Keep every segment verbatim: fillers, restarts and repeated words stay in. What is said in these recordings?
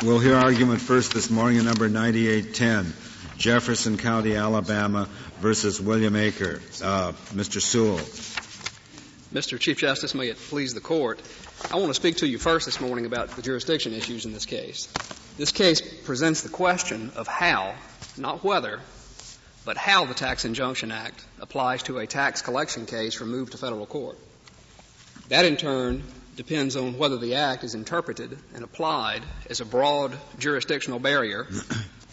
We'll hear argument first this morning in number ninety-eight ten, Jefferson County, Alabama versus William Acker. Uh, Mister Sewell. Mister Chief Justice, may it please the Court, I want to speak to you first this morning about the jurisdiction issues in this case. This case presents the question of how, not whether, but how the Tax Injunction Act applies to a tax collection case removed to federal court. That, in turn, depends on whether the Act is interpreted and applied as a broad jurisdictional barrier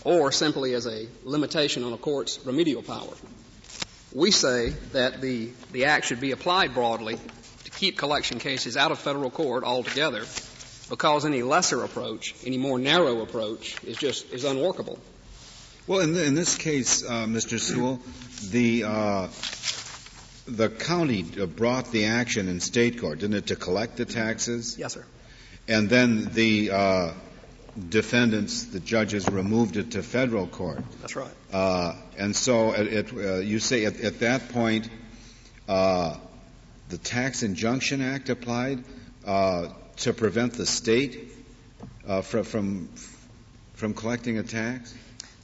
or simply as a limitation on a court's remedial power. We say that the, the Act should be applied broadly to keep collection cases out of federal court altogether because any lesser approach, any more narrow approach, is just is unworkable. Well, in, the, in this case, uh, Mister Sewell, the uh, the county brought the action in state court, didn't it, to collect the taxes? Yes, sir. And then the uh, defendants, the judges, removed it to federal court. That's right. Uh, and so, it, it, uh, you say at, at that point, uh, the Tax Injunction Act applied uh, to prevent the state uh, from, from from collecting a tax.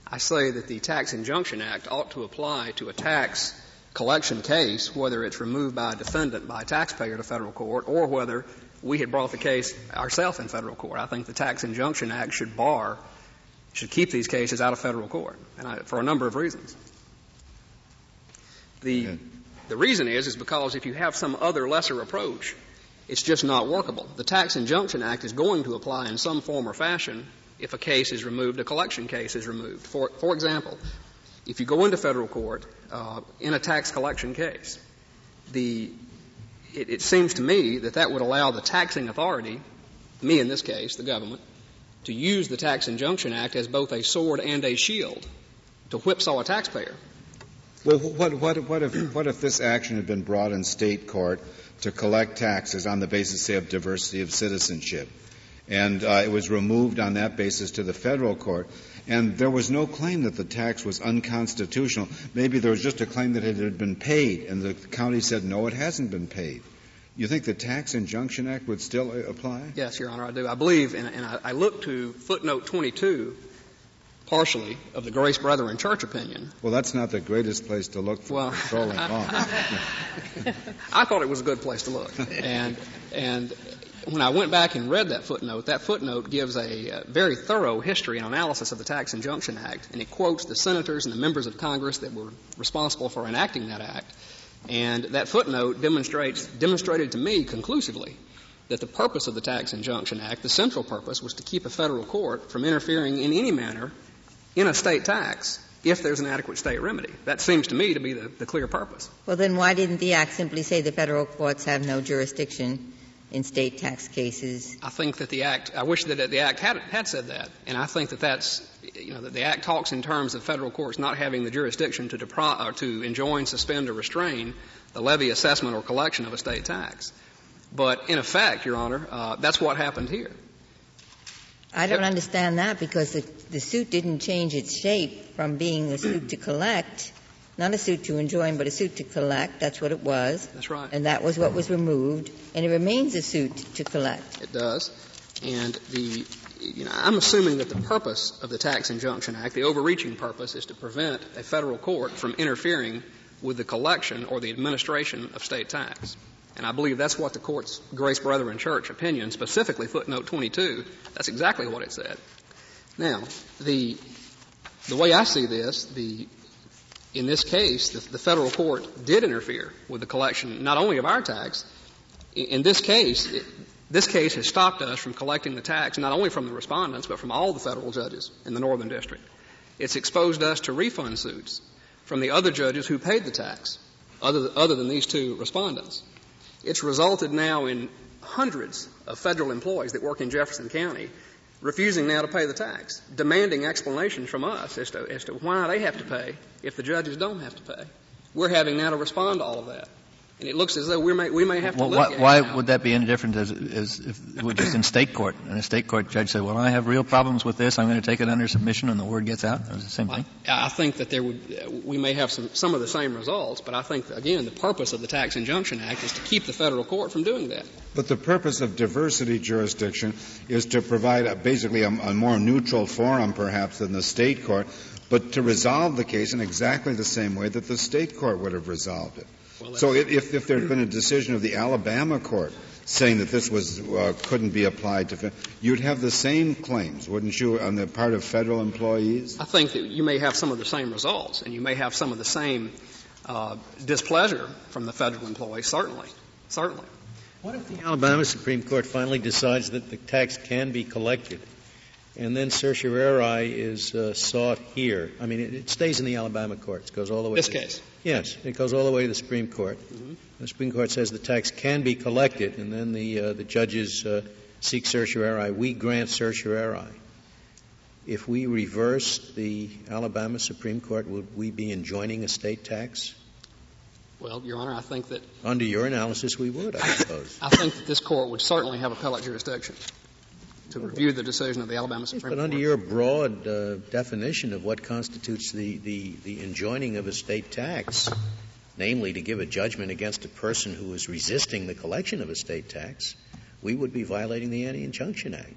I say that the Tax Injunction Act ought to apply to a tax collection case, whether it's removed by a defendant, by a taxpayer to federal court, or whether we had brought the case ourselves in federal court. I think the Tax Injunction Act should bar, should keep these cases out of federal court, and I, for a number of reasons. The, the reason is, is because if you have some other lesser approach, it's just not workable. The Tax Injunction Act is going to apply in some form or fashion if a case is removed, a collection case is removed. For, for example, if you go into federal court uh, in a tax collection case, the, it, it seems to me that that would allow the taxing authority, me in this case, the government, to use the Tax Injunction Act as both a sword and a shield to whipsaw a taxpayer. Well, what, what, what, if, what if this action had been brought in state court to collect taxes on the basis, say, of diversity of citizenship? And uh, it was removed on that basis to the federal court. And there was no claim that the tax was unconstitutional. Maybe there was just a claim that it had been paid, and the county said, no, it hasn't been paid. You think the Tax Injunction Act would still apply? Yes, Your Honor, I do. I believe, and, and I, I look to footnote twenty-two, partially, of the Grace Brethren Church opinion. Well, that's not the greatest place to look for well, controlling law. I thought it was a good place to look. And and... When I went back and read that footnote, that footnote gives a uh, very thorough history and analysis of the Tax Injunction Act, and it quotes the senators and the members of Congress that were responsible for enacting that act. And that footnote demonstrates, demonstrated to me conclusively that the purpose of the Tax Injunction Act, the central purpose, was to keep a federal court from interfering in any manner in a state tax if there's an adequate state remedy. That seems to me to be the, the clear purpose. Well, then why didn't the act simply say the federal courts have no jurisdiction in state tax cases? I think that the Act, I wish that the Act had, had said that. And I think that that's, you know, that the Act talks in terms of federal courts not having the jurisdiction to depri- or to enjoin, suspend, or restrain the levy, assessment, or collection of a state tax. But in effect, Your Honor, uh, that's what happened here. I don't it, understand that because the, the suit didn't change its shape from being a suit to collect, not a suit to enjoin, but a suit to collect. That's what it was. That's right. And that was what was removed. And it remains a suit to collect. It does. And the, you know, I'm assuming that the purpose of the Tax Injunction Act, the overreaching purpose, is to prevent a federal court from interfering with the collection or the administration of state tax. And I believe that's what the court's Grace Brethren Church opinion, specifically footnote twenty-two, that's exactly what it said. Now, the, the way I see this, the, in this case, the, the federal court did interfere with the collection not only of our tax. In, in this case, it, this case has stopped us from collecting the tax not only from the respondents but from all the federal judges in the Northern District. It's exposed us to refund suits from the other judges who paid the tax, other, other than these two respondents. It's resulted now in hundreds of federal employees that work in Jefferson County refusing now to pay the tax, demanding explanations from us as to, as to why they have to pay if the judges don't have to pay. We're having now to respond to all of that. And it looks as though we may, we may have to well, look why, at why it Why would that be any different as, as if it were just in state court? And a state court judge said, well, I have real problems with this. I'm going to take it under submission, and the word gets out. That was the same thing. I, I think that there would, we may have some, some of the same results, but I think, again, the purpose of the Tax Injunction Act is to keep the federal court from doing that. But the purpose of diversity jurisdiction is to provide a, basically a, a more neutral forum, perhaps, than the state court, but to resolve the case in exactly the same way that the state court would have resolved it. Well, so if, if there had been a decision of the Alabama court saying that this was uh, couldn't be applied to, you'd have the same claims, wouldn't you, on the part of federal employees? I think that you may have some of the same results, and you may have some of the same uh, displeasure from the federal employees, certainly, certainly. What if the Alabama Supreme Court finally decides that the tax can be collected, and then certiorari is uh, sought here? I mean, it, it stays in the Alabama courts, goes all the way. This to, case. Yes, it goes all the way to the Supreme Court. Mm-hmm. The Supreme Court says the tax can be collected, and then the uh, the judges uh, seek certiorari. We grant certiorari. If we reverse the Alabama Supreme Court, would we be enjoining a state tax? Well, Your Honor, I think that under your analysis, we would. I suppose. I think that this court would certainly have appellate jurisdiction to review the decision of the Alabama Supreme Court. Yes, but under your broad uh, definition of what constitutes the, the, the enjoining of a state tax, namely to give a judgment against a person who is resisting the collection of a state tax, we would be violating the Anti-Injunction Act.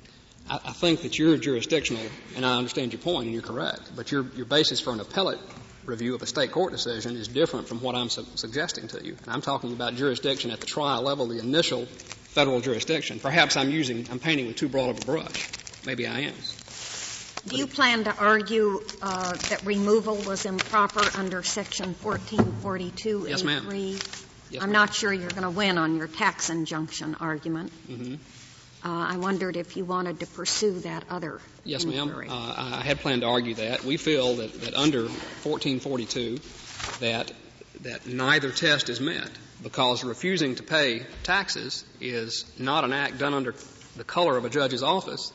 I, I think that your jurisdictional, and I understand your point, and you're correct, but your, your basis for an appellate review of a state court decision is different from what I'm su- suggesting to you. And I'm talking about jurisdiction at the trial level, the initial federal jurisdiction. Perhaps I'm using, I'm painting with too broad of a brush. Maybe I am. Do you plan to argue uh, that removal was improper under Section fourteen forty-two? Yes, ma'am. Yes, I'm ma'am. Not sure you're going to win on your tax injunction argument. Mm-hmm. Uh, I wondered if you wanted to pursue that other Yes, inquiry. Ma'am. Uh, I had planned to argue that. We feel that, that under fourteen forty-two that that neither test is met because refusing to pay taxes is not an act done under the color of a judge's office,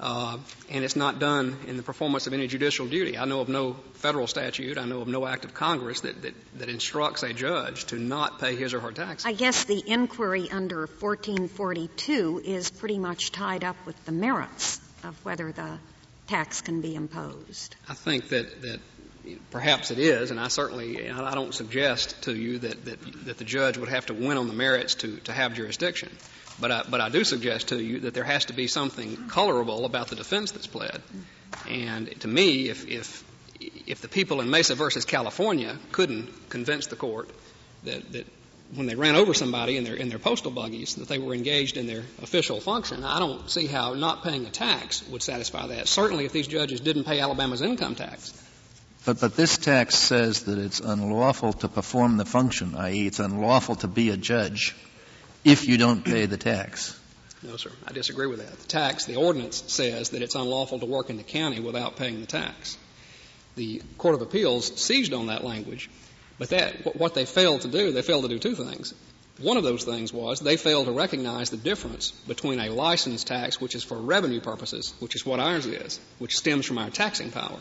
uh, and it's not done in the performance of any judicial duty. I know of no federal statute. I know of no act of Congress that, that, that instructs a judge to not pay his or her taxes. I guess the inquiry under fourteen forty-two is pretty much tied up with the merits of whether the tax can be imposed. I think that, that perhaps it is, and I certainly I don't suggest to you that, that, that the judge would have to win on the merits to, to have jurisdiction. But I, but I do suggest to you that there has to be something colorable about the defense that's pled. And to me, if if if the people in Mesa versus California couldn't convince the court that, that when they ran over somebody in their in their postal buggies that they were engaged in their official function, I don't see how not paying a tax would satisfy that. Certainly, if these judges didn't pay Alabama's income tax. But, but this tax says that it's unlawful to perform the function, that is it's unlawful to be a judge if you don't pay the tax. No, sir. I disagree with that. The tax, the ordinance says that it's unlawful to work in the county without paying the tax. The Court of Appeals seized on that language, but that what they failed to do, they failed to do two things. One of those things was they failed to recognize the difference between a license tax, which is for revenue purposes, which is what ours is, which stems from our taxing power,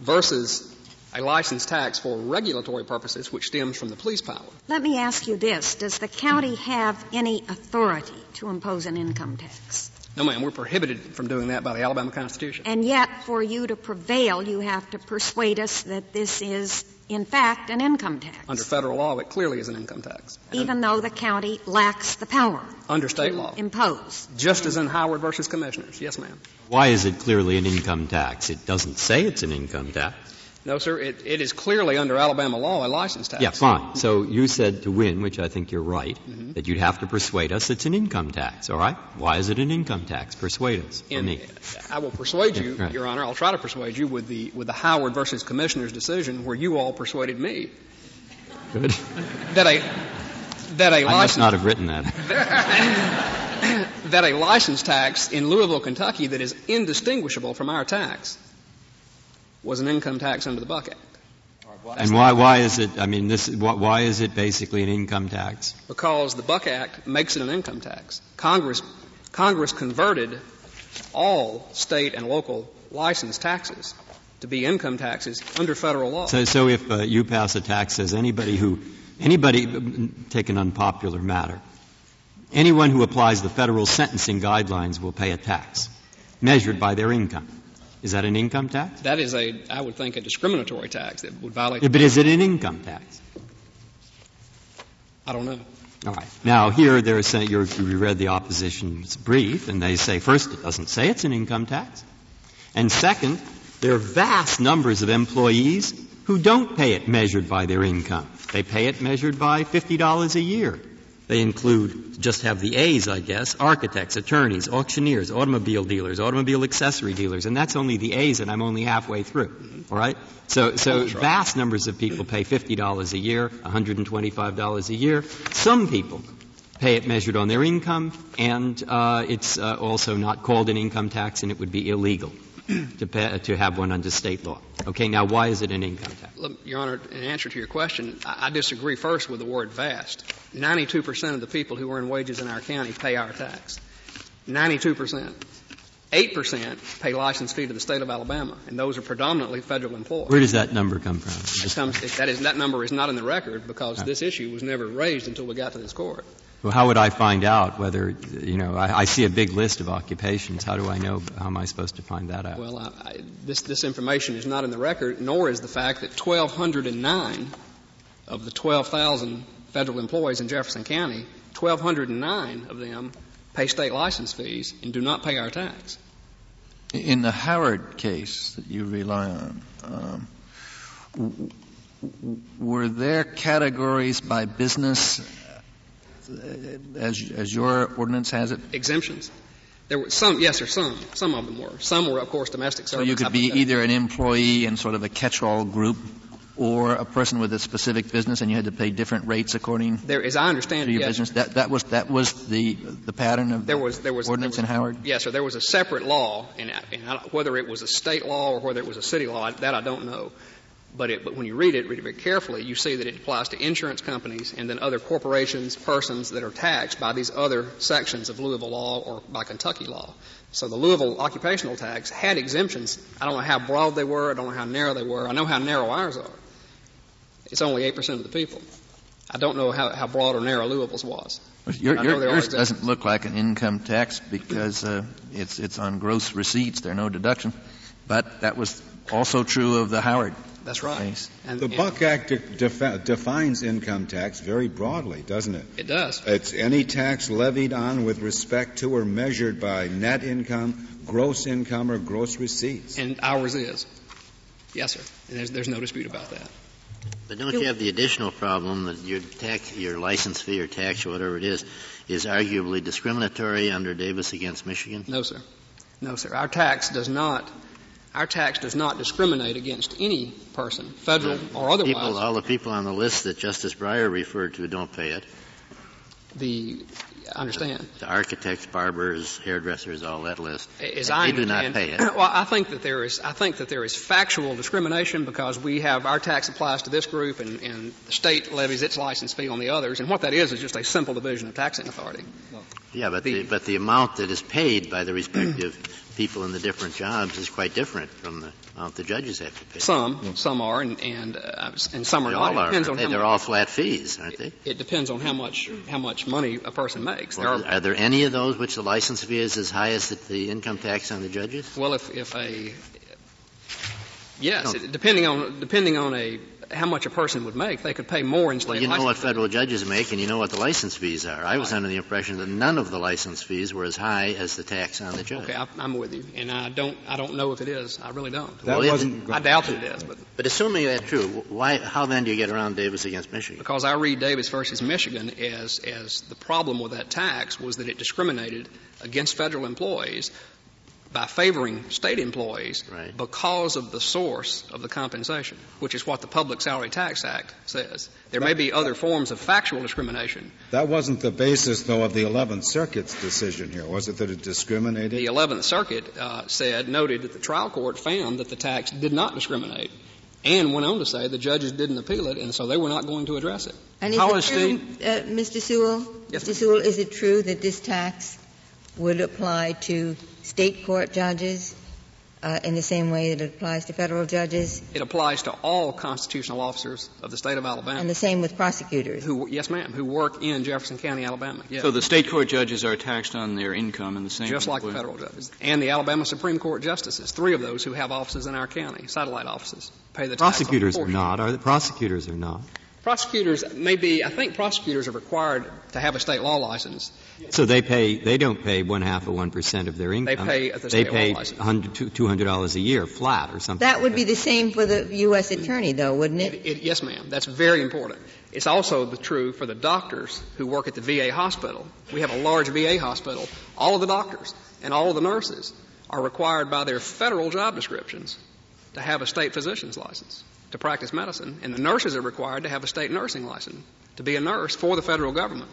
versus a license tax for regulatory purposes, which stems from the police power. Let me ask you this. Does the county have any authority to impose an income tax? No, ma'am. We're prohibited from doing that by the Alabama Constitution. And yet, for you to prevail, you have to persuade us that this is, in fact, an income tax. Under federal law, it clearly is an income tax. Even though the county lacks the power. Under state law. Impose. Just as in Howard versus Commissioners. Yes, ma'am. Why is it clearly an income tax? It doesn't say it's an income tax. No, sir. It, it is clearly under Alabama law a license tax. Yeah, fine. So you said to win, which I think you're right, mm-hmm. that you'd have to persuade us it's an income tax, all right? Why is it an income tax? Persuade us. And me. I will persuade you, yeah, right. Your Honor. I'll try to persuade you with the with the Howard versus Commissioners decision where you all persuaded me. Good. That a, that a I license, must not have written that. That a license tax in Louisville, Kentucky that is indistinguishable from our tax was an income tax under the Buck Act. And why, why is it, I mean, this, why is it basically an income tax? Because the Buck Act makes it an income tax. Congress, Congress converted all state and local license taxes to be income taxes under federal law. So, so if uh, you pass a tax that says anybody who Anybody, take an unpopular matter. Anyone who applies the federal sentencing guidelines will pay a tax measured by their income. Is that an income tax? That is a, I would think, a discriminatory tax that would violate. Yeah, but is it an income tax? I don't know. All right. Now, here, they're saying, you read the opposition's brief, and they say, first, it doesn't say it's an income tax. And second, there are vast numbers of employees who don't pay it measured by their income. They pay it measured by fifty dollars a year. They include, just have the A's, I guess, architects, attorneys, auctioneers, automobile dealers, automobile accessory dealers, and that's only the A's, and I'm only halfway through, all right? So, so vast numbers of people pay fifty dollars a year, one hundred twenty-five dollars a year. Some people pay it measured on their income, and uh, it's uh, also not called an income tax, and it would be illegal to, pay, to have one under state law. Okay, now why is it an income tax? Your Honor, in answer to your question, I disagree first with the word vast. ninety-two percent of the people who earn wages in our county pay our tax. ninety-two percent. eight percent pay license fee to the state of Alabama, and those are predominantly federal employees. Where does that number come from? It comes, it, that, is, that number is not in the record because right. This issue was never raised until we got to this court. Well, how would I find out whether, you know, I, I see a big list of occupations. How do I know, how am I supposed to find that out? Well, I, I, this, this information is not in the record, nor is the fact that one thousand two hundred nine of the twelve thousand federal employees in Jefferson County, one thousand two hundred nine of them pay state license fees and do not pay our tax. In the Howard case that you rely on, um, w- w- were there categories by business As, as your ordinance has it? Exemptions. There were some, yes, or some. Some of them were. Some were, of course, domestic service. So you could be either an employee in sort of a catch-all group or a person with a specific business, and you had to pay different rates according there, as I understand, to your yes. business. That, that was that was the the pattern of there was, there was, the ordinance there was, in Howard? Yes, sir. There was a separate law, and, and I, whether it was a state law or whether it was a city law, that I don't know. But, it, but when you read it, read it very carefully, you see that it applies to insurance companies and then other corporations, persons that are taxed by these other sections of Louisville law or by Kentucky law. So the Louisville occupational tax had exemptions. I don't know how broad they were. I don't know how narrow they were. I know how narrow ours are. It's only eight percent of the people. I don't know how, how broad or narrow Louisville's was. Your, your, yours doesn't look like an income tax because uh, it's, it's on gross receipts. There are no deductions. But that was also true of the Howard. That's right. Nice. And, the Buck Act defi- defines income tax very broadly, doesn't it? It does. It's any tax levied on with respect to or measured by net income, gross income, or gross receipts. And ours is. Yes, sir. And there's, there's no dispute about that. But don't you have the additional problem that your tax, your license fee or tax or whatever it is, is arguably discriminatory under Davis v. Michigan? No, sir. No, sir. Our tax does not... Our tax does not discriminate against any person, federal or otherwise. People, all the people on the list that Justice Breyer referred to don't pay it. The, I understand. The, the architects, barbers, hairdressers, all that list. As I they do not pay it. Well, I think that there is, I think that there is factual discrimination because we have, our tax applies to this group and, and the state levies its license fee on the others. And what that is is just a simple division of taxing authority. Well, yeah, but the, the, but the amount that is paid by the respective people in the different jobs is quite different from the amount the judges have to pay. Some, yeah. some are, and and, uh, and some are they not. All it depends are, on they? How They're much, all flat fees, aren't they? It, it depends on how much how much money a person makes. Well, there are, are there any of those which the license fee is as high as the, the income tax on the judges? Well, if if a yes, it, depending on depending on a how much a person would make, they could pay more in state license. Well, you know what federal judges make, and you know what the license fees are. I was under the impression that none of the license fees were as high as the tax on the judge. Okay, I, I'm with you, and I don't, I don't know if it is. I really don't. That well, wasn't. I doubt it is. But, but assuming that's true, why? How then do you get around Davis against Michigan? Because I read Davis versus Michigan as, as the problem with that tax was that it discriminated against federal employees by favoring state employees right. because of the source of the compensation, which is what the Public Salary Tax Act says. There that, may be other forms of factual discrimination. That wasn't the basis, though, of the eleventh Circuit's decision here, was it, that it discriminated? The eleventh Circuit uh, said, noted that the trial court found that the tax did not discriminate and went on to say the judges didn't appeal it, and so they were not going to address it. And is How it is true, the, uh, Mister Sewell? Yes, Mister Sewell, is it true that this tax would apply to state court judges uh, in the same way that it applies to federal judges? It applies to all constitutional officers of the state of Alabama. And the same with prosecutors? Who, yes, ma'am, who work in Jefferson County, Alabama. Yes. So the state court judges are taxed on their income in the same way? Just like the federal judges. And the Alabama Supreme Court justices, three of those who have offices in our county, satellite offices, pay the tax. Prosecutors are not. Are the prosecutors are not. Prosecutors may be, I think prosecutors are required to have a state law license. So they pay, they don't pay one half of one percent of their income. They pay at the state law license. They pay two hundred dollars a year flat or something. That would be the same for the U S attorney though, wouldn't it? It, it yes ma'am. That's very important. It's also the true for the doctors who work at the V A hospital. We have a large V A hospital. All of the doctors and all of the nurses are required by their federal job descriptions to have a state physician's license to practice medicine, and the nurses are required to have a state nursing license to be a nurse for the federal government.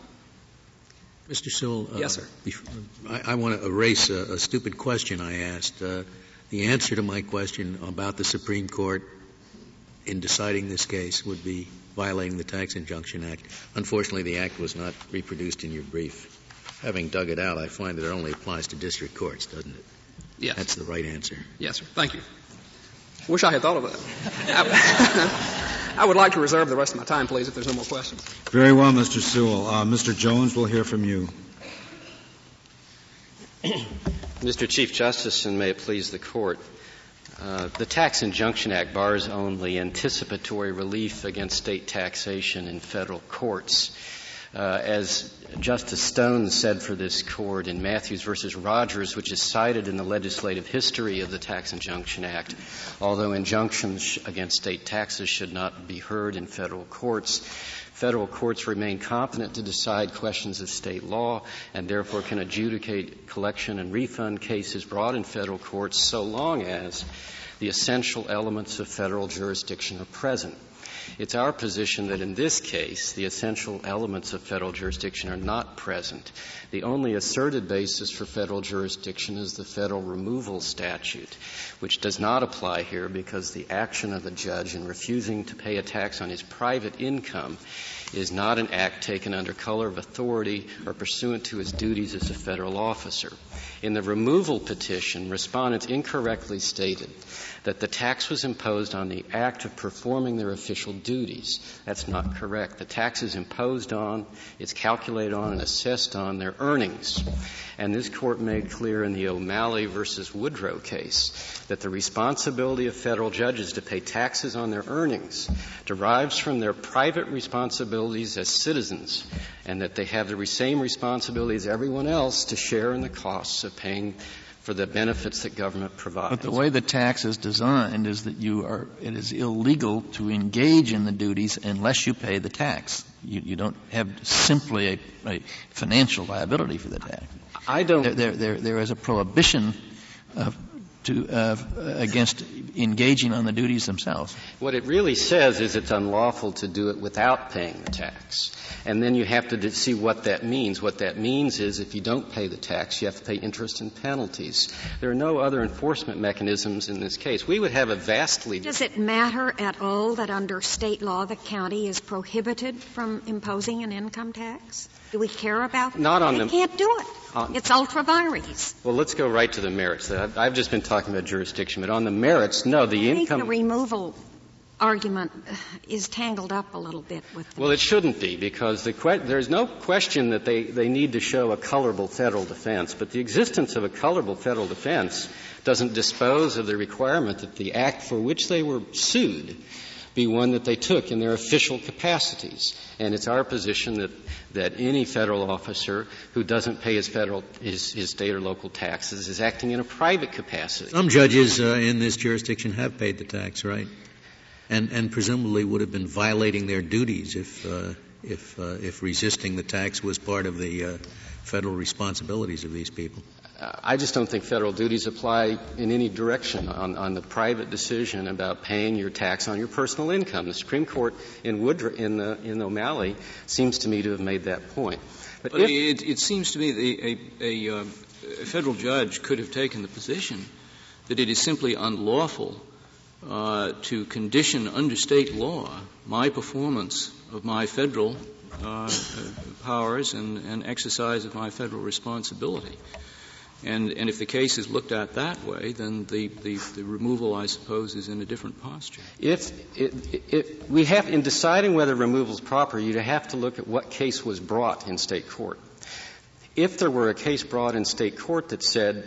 Mister Sewell, uh, yes, sir. Before, I, I want to erase a, a stupid question I asked. Uh, the answer to my question about the Supreme Court in deciding this case would be violating the Tax Injunction Act. Unfortunately, the act was not reproduced in your brief. Having dug it out, I find that it only applies to district courts, doesn't it? Yes. That's the right answer. Yes, sir. Thank you. Wish I had thought of that. I, I would like to reserve the rest of my time, please, if there's no more questions. Very well, Mister Sewell. Uh, Mister Jones, we'll hear from you. Mister Chief Justice, and may it please the Court, uh, the Tax Injunction Act bars only anticipatory relief against state taxation in federal courts. Uh, as Justice Stone said for this court in Matthews versus Rogers, which is cited in the legislative history of the Tax Injunction Act, although injunctions against state taxes should not be heard in federal courts, federal courts remain competent to decide questions of state law and therefore can adjudicate collection and refund cases brought in federal courts so long as the essential elements of federal jurisdiction are present. It's our position that in this case, the essential elements of federal jurisdiction are not present. The only asserted basis for federal jurisdiction is the federal removal statute, which does not apply here because the action of the judge in refusing to pay a tax on his private income is not an act taken under color of authority or pursuant to his duties as a federal officer. In the removal petition, respondents incorrectly stated that the tax was imposed on the act of performing their official duties. That's not correct. The tax is imposed on, it's calculated on, and assessed on their earnings. And this court made clear in the O'Malley versus Woodrough case that the responsibility of federal judges to pay taxes on their earnings derives from their private responsibilities as citizens, and that they have the same responsibility as everyone else to share in the costs of paying for the benefits that government provides. But the way the tax is designed is that you are, it is illegal to engage in the duties unless you pay the tax. You, you don't have simply a, a financial liability for the tax. I don't. There, there, there, there is a prohibition of To, uh, against engaging on the duties themselves. What it really says is it's unlawful to do it without paying the tax. And then you have to see what that means. What that means is if you don't pay the tax, you have to pay interest and penalties. There are no other enforcement mechanisms in this case. We would have a vastly... Does it matter at all that under state law the county is prohibited from imposing an income tax? Do we care about that? Not on them. They can't do it. Um, it's ultra vires. Well, let's go right to the merits. I've, I've just been talking about jurisdiction, but on the merits, no, the I income... think the removal argument is tangled up a little bit with the... Well, it shouldn't be, because the que- there's no question that they, they need to show a colorable federal defense, but the existence of a colorable federal defense doesn't dispose of the requirement that the act for which they were sued be one that they took in their official capacities. And it's our position that, that any federal officer who doesn't pay his federal, his, his state or local taxes is acting in a private capacity. Some judges uh, in this jurisdiction have paid the tax, right? And, and presumably would have been violating their duties if, uh, if, uh, if resisting the tax was part of the uh, federal responsibilities of these people. I just don't think federal duties apply in any direction on, on the private decision about paying your tax on your personal income. The Supreme Court in Woodrow, in, the, in O'Malley seems to me to have made that point. But, but if, it, it seems to me that a, a, a, a federal judge could have taken the position that it is simply unlawful uh, to condition under state law my performance of my federal uh, powers and, and exercise of my federal responsibility. And, and if the case is looked at that way, then the, the, the removal, I suppose, is in a different posture. If, if, if we have, in deciding whether removal is proper, you have to look at what case was brought in state court. If there were a case brought in state court that said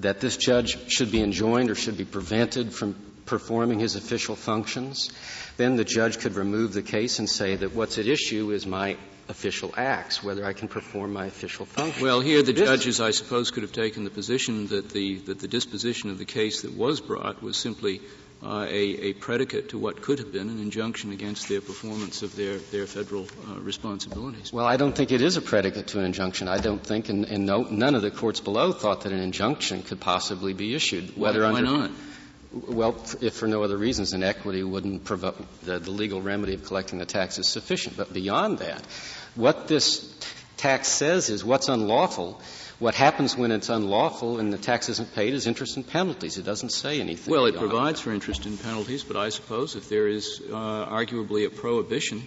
that this judge should be enjoined or should be prevented from performing his official functions, then the judge could remove the case and say that what's at issue is my official acts, whether I can perform my official function. Well, here the judges, I suppose, could have taken the position that the that the disposition of the case that was brought was simply uh, a, a predicate to what could have been an injunction against their performance of their, their federal uh, responsibilities. Well, I don't think it is a predicate to an injunction. I don't think, and, and no, none of the courts below thought that an injunction could possibly be issued. Whether why, why under, not? Well, if for no other reasons, an equity wouldn't provoke the, the legal remedy of collecting the tax is sufficient. But beyond that, what this tax says is what's unlawful. What happens when it's unlawful and the tax isn't paid is interest and penalties. It doesn't say anything. Well, it provides for interest and penalties, but I suppose if there is uh, arguably a prohibition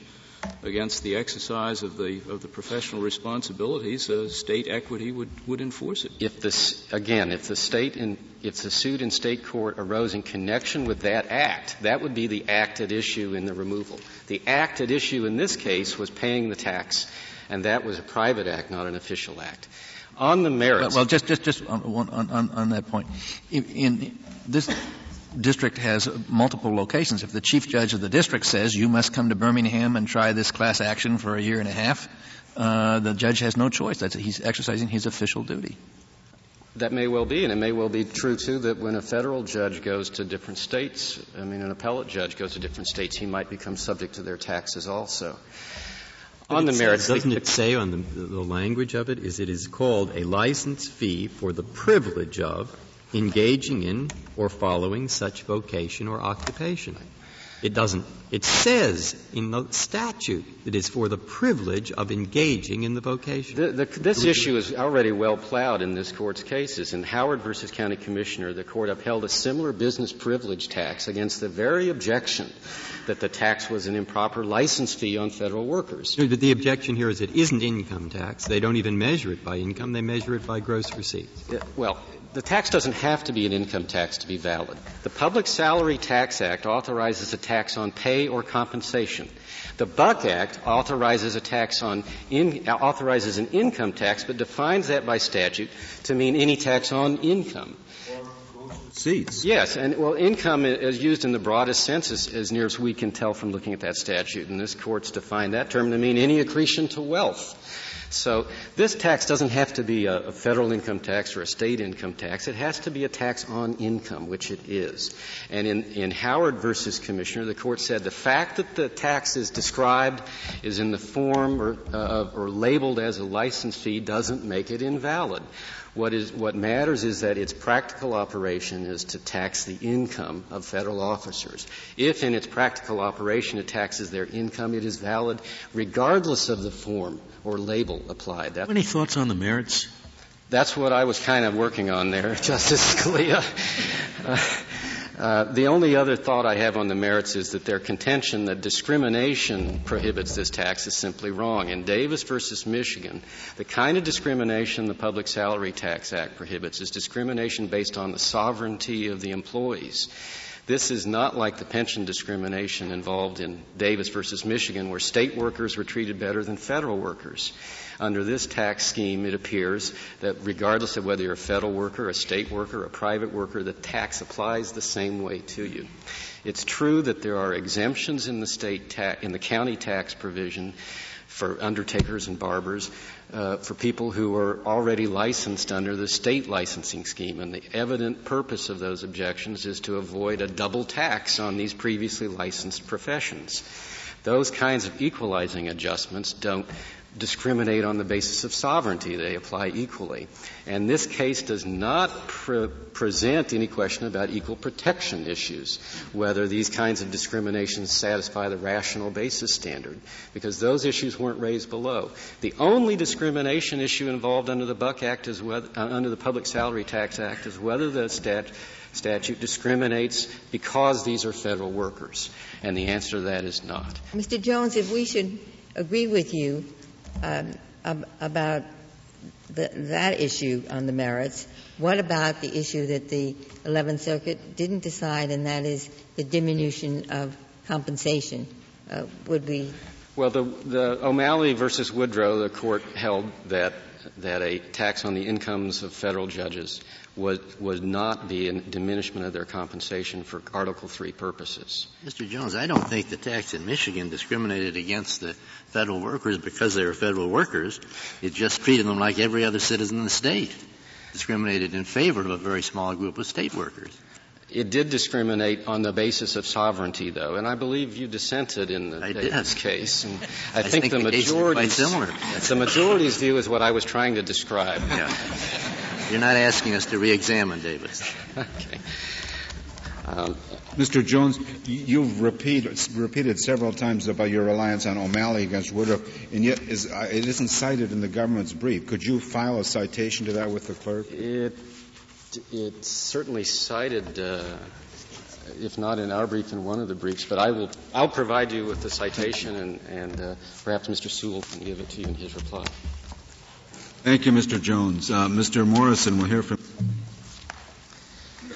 against the exercise of the of the professional responsibilities, uh, state equity would, would enforce it. If this again, if the state in if the suit in state court arose in connection with that act, that would be the act at issue in the removal. The act at issue in this case was paying the tax, and that was a private act, not an official act. On the merits. Well, well just just just on on, on that point, in, in this. district has multiple locations. If the chief judge of the district says you must come to Birmingham and try this class action for a year and a half, uh, the judge has no choice. That's, he's exercising his official duty. That may well be, and it may well be true, too, that when a federal judge goes to different states, I mean, an appellate judge goes to different states, he might become subject to their taxes also. But on the merits, doesn't it say on the, the language of it is it is called a license fee for the privilege of engaging in or following such vocation or occupation. It doesn't. It says in the statute that it's for the privilege of engaging in the vocation. The, the, this issue is already well plowed in this Court's cases. In Howard versus County Commissioner, the Court upheld a similar business privilege tax against the very objection that the tax was an improper license fee on federal workers. But the objection here is it isn't income tax. They don't even measure it by income. They measure it by gross receipts. Yeah, well, the tax doesn't have to be an income tax to be valid. The Public Salary Tax Act authorizes a tax on pay or compensation. The Buck Act authorizes a tax on in, authorizes an income tax, but defines that by statute to mean any tax on income. Seats. Yes, and well, income is used in the broadest sense, as, as near as we can tell from looking at that statute, and this Court's defined that term to mean any accretion to wealth. So this tax doesn't have to be a, a federal income tax or a state income tax. It has to be a tax on income, which it is. And in, in Howard versus Commissioner, the Court said the fact that the tax is described is in the form or, uh, or labeled as a license fee doesn't make it invalid. What is, what matters is that its practical operation is to tax the income of federal officers. If in its practical operation it taxes their income, it is valid regardless of the form or label applied. That, any thoughts on the merits? That's what I was kind of working on there, Justice Scalia. Uh, uh, the only other thought I have on the merits is that their contention that discrimination prohibits this tax is simply wrong. In Davis versus Michigan, the kind of discrimination the Public Salary Tax Act prohibits is discrimination based on the sovereignty of the employees. This is not like the pension discrimination involved in Davis versus Michigan, where state workers were treated better than federal workers. Under this tax scheme, it appears that regardless of whether you're a federal worker, a state worker, a private worker, the tax applies the same way to you. It's true that there are exemptions in the state ta- in the county tax provision for undertakers and barbers, uh, for people who are already licensed under the state licensing scheme. And the evident purpose of those objections is to avoid a double tax on these previously licensed professions. Those kinds of equalizing adjustments don't discriminate on the basis of sovereignty. They apply equally. And this case does not pre- present any question about equal protection issues, whether these kinds of discriminations satisfy the rational basis standard, because those issues weren't raised below. The only discrimination issue involved under the Buck Act is whether, uh, under the Public Salary Tax Act is whether the stat- statute discriminates because these are federal workers. And the answer to that is not. Mister Jones, if we should agree with you, Um, ab- about the, that issue on the merits. What about the issue that the eleventh Circuit didn't decide, and that is the diminution of compensation? Uh, would we? Well, the, the O'Malley versus Woodrough, the court held that that a tax on the incomes of federal judges was, would not be a diminishment of their compensation for Article three purposes. Mister Jones, I don't think the tax in Michigan discriminated against the federal workers because they were federal workers. It just treated them like every other citizen in the state. It discriminated in favor of a very small group of state workers. It did discriminate on the basis of sovereignty, though, and I believe you dissented in the Davis case. And I, I think, think the, the majority's, the majority's view is what I was trying to describe. Yeah. You're not asking us to re-examine Davis. Okay. Um, Mister Jones, you've repeated, repeated several times about your reliance on O'Malley against Woodrow, and yet is, uh, it isn't cited in the government's brief. Could you file a citation to that with the clerk? It, It's certainly cited, uh, if not in our brief, in one of the briefs. But I will, I'll provide you with the citation, and, and uh, perhaps Mister Sewell can give it to you in his reply. Thank you, Mister Jones. Uh, Mister Morrison, we'll hear from you.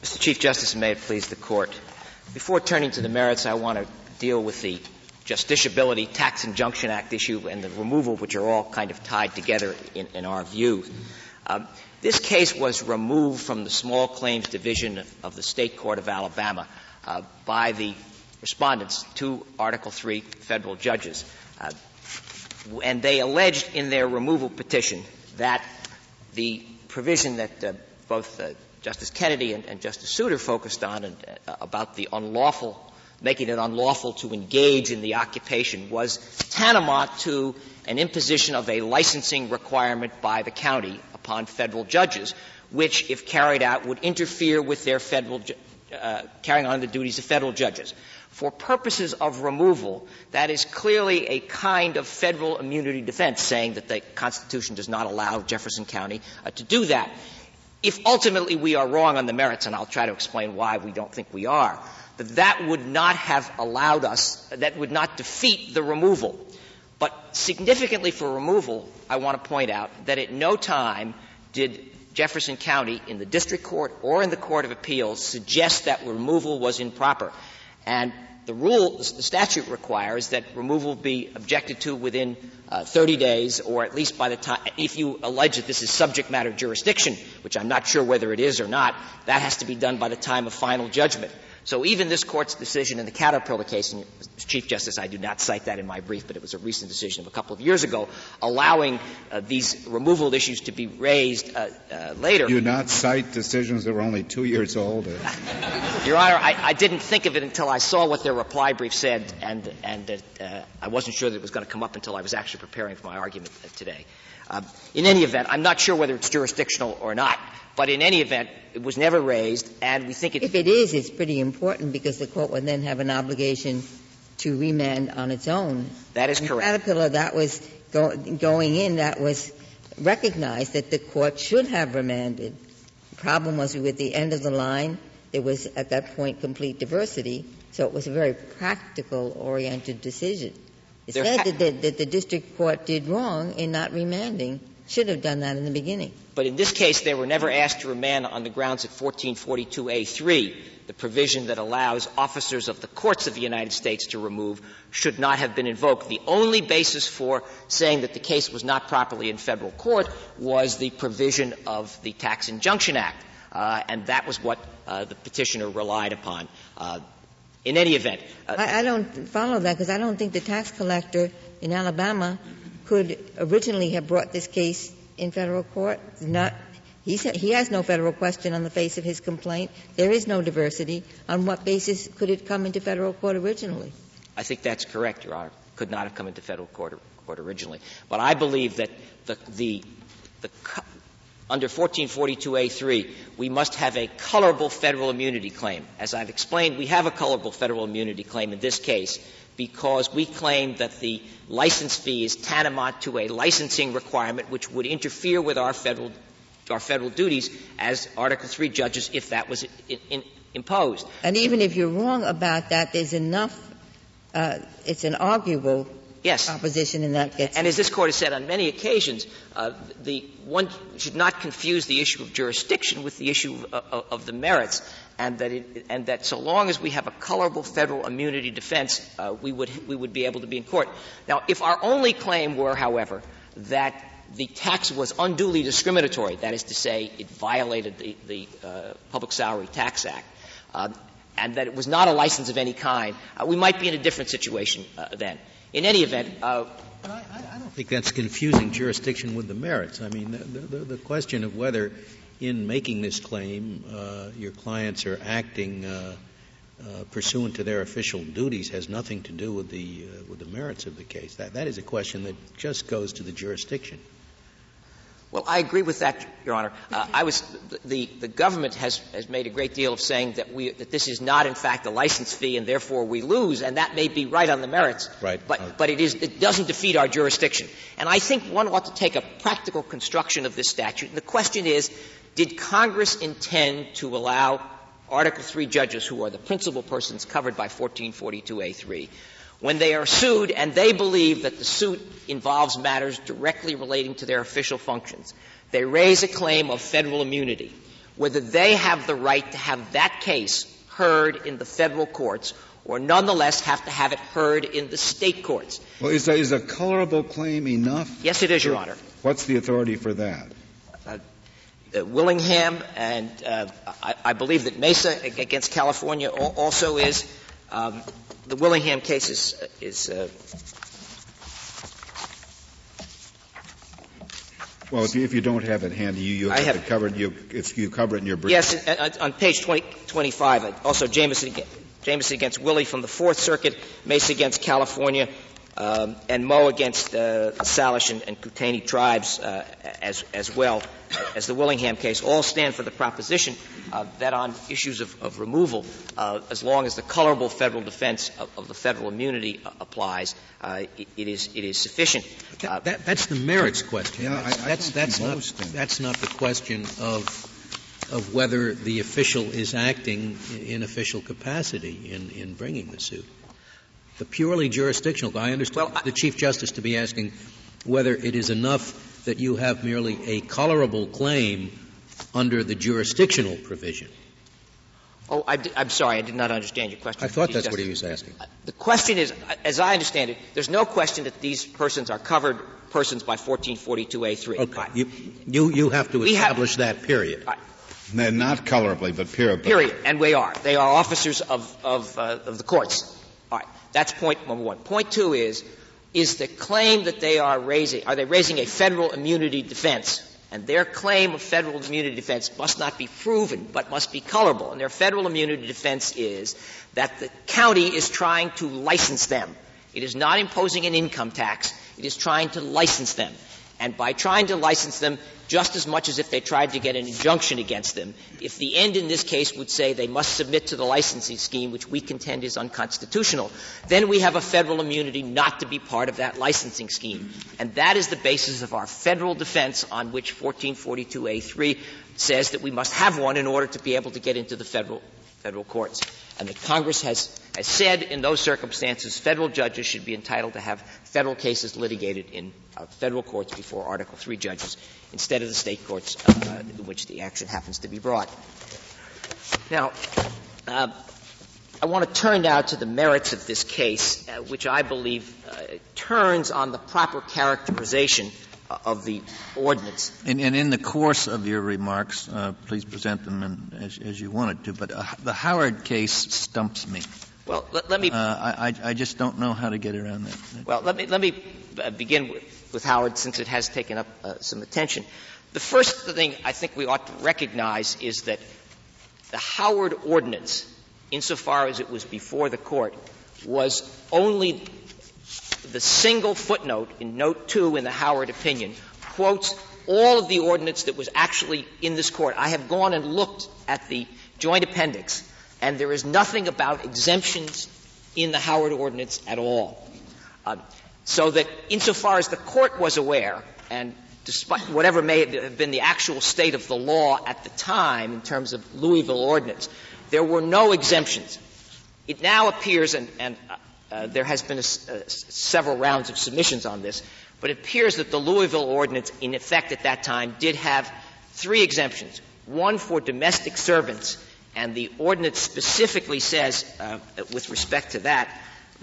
Mister Chief Justice, and may it please the Court. Before turning to the merits, I want to deal with the Justiciability Tax Injunction Act issue and the removal, which are all kind of tied together in, in our view. Uh, this case was removed from the Small Claims Division of, of the State Court of Alabama uh, by the respondents, two Article three federal judges. Uh, and they alleged in their removal petition that the provision that uh, both uh, Justice Kennedy and, and Justice Souter focused on and, uh, about the unlawful, making it unlawful to engage in the occupation, was tantamount to an imposition of a licensing requirement by the county upon federal judges, which, if carried out, would interfere with their federal ju- uh, carrying on the duties of federal judges. For purposes of removal, that is clearly a kind of federal immunity defense, saying that the Constitution does not allow Jefferson County uh, to do that. If ultimately we are wrong on the merits, and I'll try to explain why we don't think we are, that that would not have allowed us, that would not defeat the removal. But significantly for removal, I want to point out that at no time did Jefferson County in the district court or in the Court of Appeals suggest that removal was improper. And the rule, the statute requires that removal be objected to within uh, thirty days, or at least by the time, if you allege that this is subject matter jurisdiction, which I'm not sure whether it is or not, that has to be done by the time of final judgment. So even this Court's decision in the Caterpillar case, and Chief Justice, I do not cite that in my brief, but it was a recent decision of a couple of years ago, allowing uh, these removal issues to be raised uh, uh, later. You do not cite decisions that were only two years old. Or... Your Honor, I, I didn't think of it until I saw what their reply brief said, and, and uh, uh, I wasn't sure that it was going to come up until I was actually preparing for my argument today. Uh, in any event, I'm not sure whether it's jurisdictional or not, but in any event, it was never raised, and we think it... If it is, it's pretty important, because the Court would then have an obligation to remand on its own. That is in correct. Caterpillar, that was go- going in, that was recognized that the Court should have remanded. The problem was we were at the end of the line. There was, at that point, complete diversity, so it was a very practical-oriented decision. It said ha- that, the, that the district court did wrong in not remanding. Should have done that in the beginning. But in this case, they were never asked to remand on the grounds of fourteen forty-two A three. The provision that allows officers of the courts of the United States to remove should not have been invoked. The only basis for saying that the case was not properly in federal court was the provision of the Tax Injunction Act, uh, and that was what uh, the petitioner relied upon. Uh, In any event, uh, I, I don't follow that, because I don't think the tax collector in Alabama could originally have brought this case in federal court. Not, he said he has no federal question on the face of his complaint. There is no diversity. On what basis could it come into federal court originally? I think that's correct, Your Honor. Could not have come into federal court, court originally. But I believe that the the the. Co- Under fourteen forty-two A three, we must have a colorable federal immunity claim. As I've explained, we have a colorable federal immunity claim in this case because we claim that the license fee is tantamount to a licensing requirement which would interfere with our federal, our federal duties as Article three judges if that was in, in, imposed. And even if you're wrong about that, there's enough, uh, it's an arguable yes. proposition in that case. And as this Court has said on many occasions, uh, the one should not confuse the issue of jurisdiction with the issue of, uh, of the merits, and that it, and that so long as we have a colorable federal immunity defense, uh, we would we would be able to be in court. Now, if our only claim were, however, that the tax was unduly discriminatory, that is to say, it violated the, the uh, Public Salary Tax Act, uh, and that it was not a license of any kind, uh, we might be in a different situation uh, then. In any event, uh, but I, I don't think that's confusing jurisdiction with the merits. I mean, the, the, the question of whether, in making this claim, uh, your clients are acting uh, uh, pursuant to their official duties has nothing to do with the uh, with the merits of the case. That that is a question that just goes to the jurisdiction. Well, I agree with that, Your Honor. Uh, I was the the government has has made a great deal of saying that we that this is not in fact a license fee and therefore we lose, and that may be right on the merits. Right. But okay. but it is it doesn't defeat our jurisdiction. And I think one ought to take a practical construction of this statute. And the question is, did Congress intend to allow Article three judges, who are the principal persons covered by fourteen forty-two A three, when they are sued and they believe that the suit involves matters directly relating to their official functions, they raise a claim of federal immunity, whether they have the right to have that case heard in the federal courts or nonetheless have to have it heard in the state courts. Well, is, that, is a colorable claim enough? Yes, it is, Your Honor. What's the authority for that? Uh, uh, Willingham and uh, I, I believe that Mesa against California also is. Um, The Willingham case is, is uh, well. If you, if you don't have it handy, you, you have, have it covered. You, if you cover it in your brief. Yes, on page twenty, twenty-five. Also, Jameson, Jameson against Willie from the Fourth Circuit, Mesa against California, um, and Mo against uh, Salish and, and Kootenai tribes, uh, as as well as the Willingham case, all stand for the proposition uh, that on issues of, of removal, uh, as long as the colorable federal defense of, of the federal immunity uh, applies, uh, it, it is it is sufficient. Uh, that, that, that's the merits question. Yeah, that's I, I that's, that's not things. that's not the question of of whether the official is acting in official capacity in, in bringing the suit. The purely jurisdictional. I understand well, the I, Chief Justice to be asking whether it is enough that you have merely a colorable claim under the jurisdictional provision. Oh, I d- I'm sorry. I did not understand your question. I thought that's what he was asking. The question is, as I understand it, there's no question that these persons are covered persons by fourteen forty-two A three. Okay. You, you, you have to establish have, that, period. I, They're not colorably, but period. Period. And we are. They are officers of, of, uh, of the courts. All right. That's point number one. Point two is, is the claim that they are raising, are they raising a federal immunity defense? And their claim of federal immunity defense must not be proven, but must be colorable. And their federal immunity defense is that the county is trying to license them. It is not imposing an income tax. It is trying to license them. And by trying to license them, just as much as if they tried to get an injunction against them, if the end in this case would say they must submit to the licensing scheme, which we contend is unconstitutional, then we have a federal immunity not to be part of that licensing scheme. And that is the basis of our federal defense on which fourteen forty-two A three says that we must have one in order to be able to get into the federal federal courts. And that Congress has, has said in those circumstances federal judges should be entitled to have federal cases litigated in uh, federal courts before Article three judges instead of the state courts uh, in which the action happens to be brought. Now, uh, I want to turn now to the merits of this case, uh, which I believe uh, turns on the proper characterization uh, of the ordinance. And, and in the course of your remarks, uh, please present them in, as, as you wanted to, but uh, the Howard case stumps me. Well, let, let me. Uh, I, I just don't know how to get around that. Well, let me let me begin with, with Howard, since it has taken up uh, some attention. The first thing I think we ought to recognize is that the Howard ordinance, insofar as it was before the court, was only the single footnote in note two in the Howard opinion quotes all of the ordinance that was actually in this court. I have gone and looked at the joint appendix, and there is nothing about exemptions in the Howard ordinance at all. Um, so that insofar as the court was aware, and despite whatever may have been the actual state of the law at the time in terms of Louisville ordinance, there were no exemptions. It now appears, and, and Uh, there has been a, a, several rounds of submissions on this, but it appears that the Louisville ordinance, in effect at that time, did have three exemptions, one for domestic servants, and the ordinance specifically says, uh, with respect to that,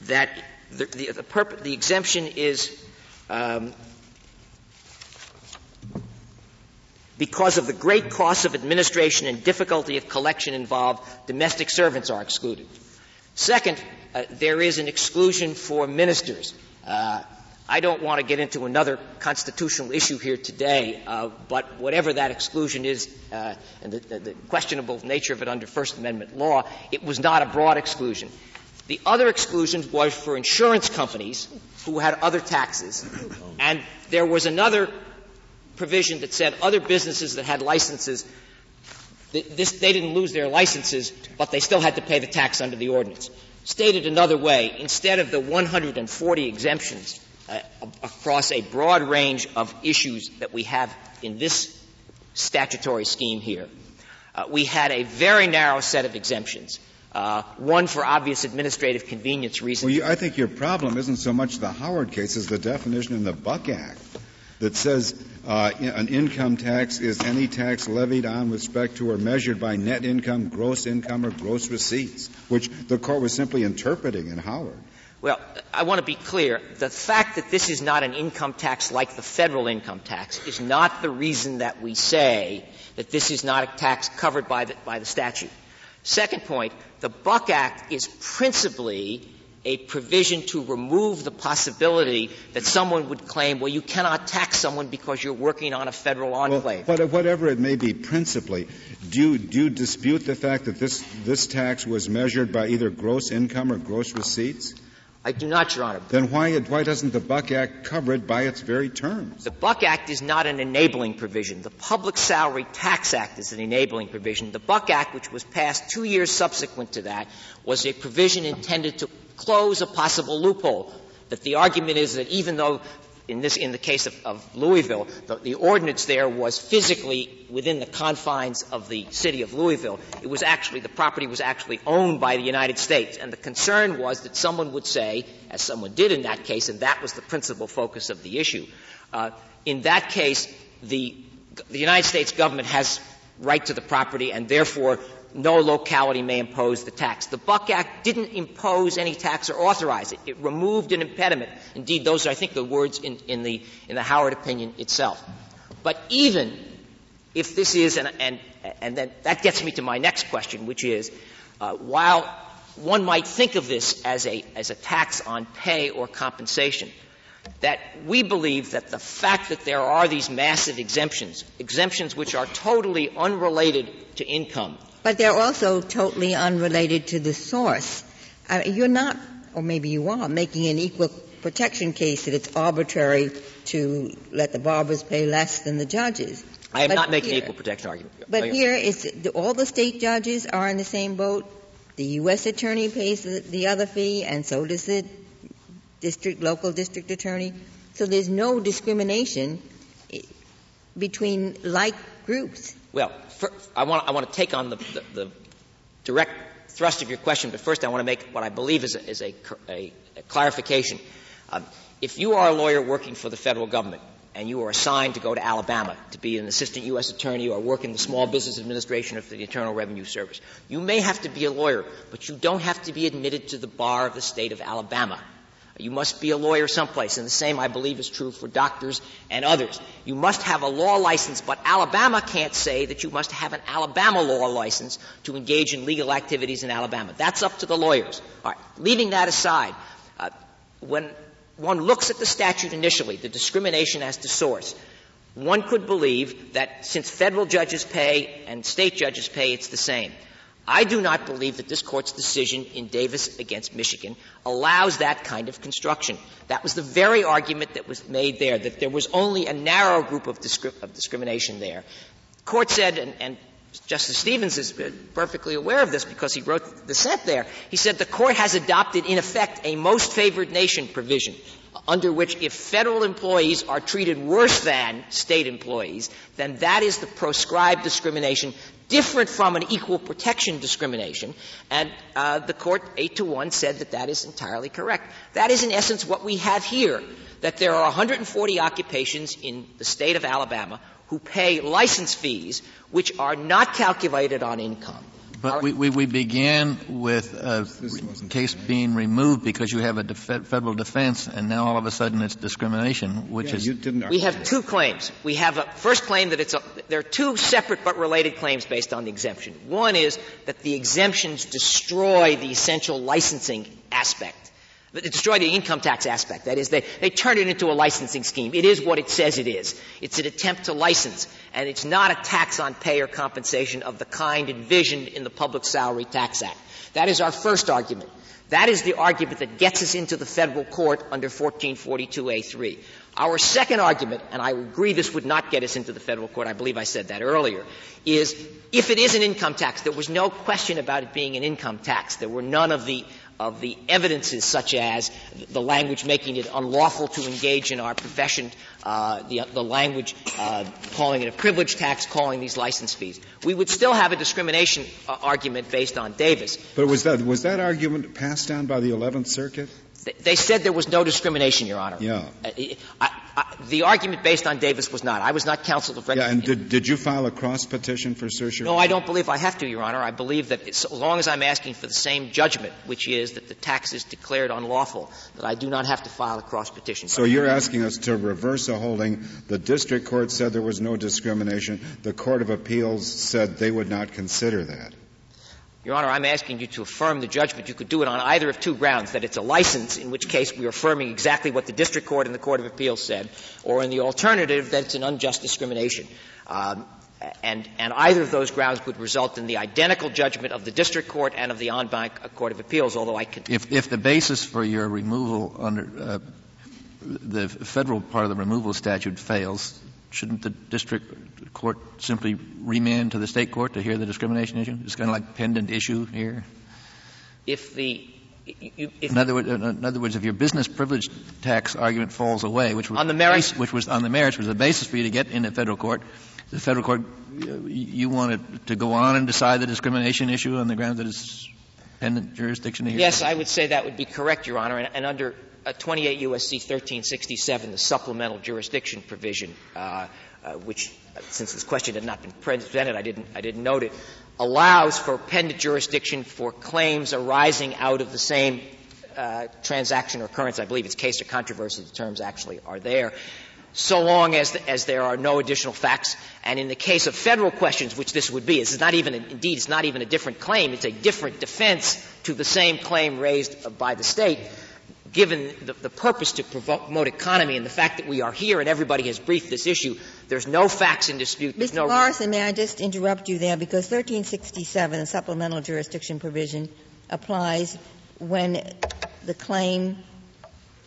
that the, the, the, perp- the exemption is um, because of the great cost of administration and difficulty of collection involved, domestic servants are excluded. Second, uh, there is an exclusion for ministers. Uh, I don't want to get into another constitutional issue here today, uh, but whatever that exclusion is, uh, and the, the, the questionable nature of it under First Amendment law, it was not a broad exclusion. The other exclusion was for insurance companies who had other taxes, and there was another provision that said other businesses that had licenses, this, they didn't lose their licenses, but they still had to pay the tax under the ordinance. Stated another way, instead of the one hundred forty exemptions uh, across a broad range of issues that we have in this statutory scheme here, uh, we had a very narrow set of exemptions. Uh, one for obvious administrative convenience reasons. Well, you, I think your problem isn't so much the Howard case as the definition in the Buck Act that says uh, an income tax is any tax levied on with respect to or measured by net income, gross income, or gross receipts, which the court was simply interpreting in Howard. Well, I want to be clear. The fact that this is not an income tax like the federal income tax is not the reason that we say that this is not a tax covered by the, by the statute. Second point, the Buck Act is principally a provision to remove the possibility that someone would claim, well, you cannot tax someone because you're working on a federal enclave. Well, whatever it may be principally, do you, do you dispute the fact that this, this tax was measured by either gross income or gross receipts? I do not, Your Honor. Then why, why doesn't the Buck Act cover it by its very terms? The Buck Act is not an enabling provision. The Public Salary Tax Act is an enabling provision. The Buck Act, which was passed two years subsequent to that, was a provision intended to close a possible loophole. That the argument is that even though, in this, in the case of, of Louisville, the, the ordinance there was physically within the confines of the city of Louisville. It was actually, the property was actually owned by the United States. And the concern was that someone would say, as someone did in that case, and that was the principal focus of the issue, uh, in that case, the, the United States government has right to the property and therefore no locality may impose the tax. The Buck Act didn't impose any tax or authorize it. It removed an impediment. Indeed, those are, I think, the words in, in, the, in the Howard opinion itself. But even if this is, and, and, and then that gets me to my next question, which is, uh, while one might think of this as a, as a tax on pay or compensation, that we believe that the fact that there are these massive exemptions, exemptions which are totally unrelated to income, but they're also totally unrelated to the source. I mean, you're not, or maybe you are, making an equal protection case that it's arbitrary to let the barbers pay less than the judges. I am but not making here, an equal protection argument. But I, here, it's, all the state judges are in the same boat. The U S attorney pays the, the other fee, and so does the district, local district attorney. So there's no discrimination between like groups. Well, for, I, want, I want to take on the, the, the direct thrust of your question, but first I want to make what I believe is a, is a, a, a clarification. Um, if you are a lawyer working for the federal government and you are assigned to go to Alabama to be an assistant U S attorney or work in the Small Business Administration or for the Internal Revenue Service, you may have to be a lawyer, but you don't have to be admitted to the bar of the state of Alabama. You must be a lawyer someplace, and the same, I believe, is true for doctors and others. You must have a law license, but Alabama can't say that you must have an Alabama law license to engage in legal activities in Alabama. That's up to the lawyers. All right. Leaving that aside, uh, when one looks at the statute initially, the discrimination as to source, one could believe that since federal judges pay and state judges pay, it's the same. I do not believe that this Court's decision in Davis against Michigan allows that kind of construction. That was the very argument that was made there, that there was only a narrow group of, discri- of discrimination there. The Court said, and, and Justice Stevens is perfectly aware of this because he wrote the dissent there, he said the Court has adopted, in effect, a most favored nation provision under which if federal employees are treated worse than state employees, then that is the proscribed discrimination, different from an equal protection discrimination. And uh, the court, eight to one, said that that is entirely correct. That is, in essence, what we have here, that there are one hundred forty occupations in the state of Alabama who pay license fees which are not calculated on income. But we, we, we began with a case being removed because you have a def- federal defense, and now all of a sudden it's discrimination, which yeah, is... You didn't we have two claims. We have a first claim that it's a, there are two separate but related claims based on the exemption. One is that the exemptions destroy the essential licensing aspect. They destroy the income tax aspect. That is, they, they turn it into a licensing scheme. It is what it says it is. It's an attempt to license, and it's not a tax on pay or compensation of the kind envisioned in the Public Salary Tax Act. That is our first argument. That is the argument that gets us into the federal court under fourteen forty-two A three. Our second argument, and I agree this would not get us into the federal court, I believe I said that earlier, is if it is an income tax, there was no question about it being an income tax. There were none of the of the evidences such as the language making it unlawful to engage in our profession, uh, the, the language uh, calling it a privilege tax, calling these license fees. We would still have a discrimination uh, argument based on Davis. But was that, was that argument passed down by the eleventh Circuit? Th- they said there was no discrimination, Your Honor. Yeah. Uh, I, I, the argument based on Davis was not. I was not counsel of record. Yeah, and did, did you file a cross-petition for certiorari? No, I don't believe I have to, Your Honor. I believe that as long as I'm asking for the same judgment, which is that the tax is declared unlawful, that I do not have to file a cross-petition. So you're asking us to reverse a holding. The district court said there was no discrimination. The Court of Appeals said they would not consider that. Your Honor, I'm asking you to affirm the judgment. You could do it on either of two grounds, that it's a license, in which case we are affirming exactly what the district court and the Court of Appeals said, or in the alternative, that it's an unjust discrimination. Um, and, and either of those grounds would result in the identical judgment of the district court and of the en banc Court of Appeals, although I could... If, if the basis for your removal under uh, the federal part of the removal statute fails, shouldn't the district court simply remand to the state court to hear the discrimination issue? It's kind of like pendant issue here. If the you, if in, other words, in other words, if your business privilege tax argument falls away, which was on the merits, which was on the merits, was the basis for you to get into federal court, the federal court, you wanted to go on and decide the discrimination issue on the ground that it's pendant jurisdiction here. Yes, I would say that would be correct, Your Honor, and, and under. twenty-eight U S C thirteen sixty-seven, the supplemental jurisdiction provision, uh, uh, which, since this question had not been presented, I didn't, I didn't note it, allows for pendant jurisdiction for claims arising out of the same uh, transaction or occurrence. I believe it's case or controversy. The terms actually are there, so long as, the, as there are no additional facts. And in the case of federal questions, which this would be, this is not even, indeed, it's not even a different claim. It's a different defense to the same claim raised by the state. Given the, the purpose to promote economy and the fact that we are here and everybody has briefed this issue, there's no facts in dispute. Mister No Morrison, may I just interrupt you there? Because thirteen sixty-seven, the supplemental jurisdiction provision, applies when the claim,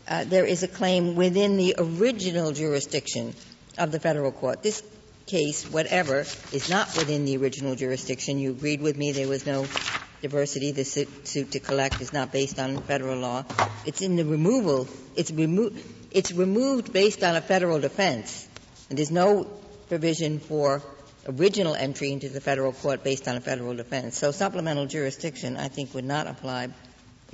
uh, there is a claim within the original jurisdiction of the federal court. This case, whatever, is not within the original jurisdiction. You agreed with me there was no diversity. The suit, suit to collect is not based on federal law. It's in the removal. It's, remo- it's removed based on a federal defense. And there's no provision for original entry into the federal court based on a federal defense. So supplemental jurisdiction, I think, would not apply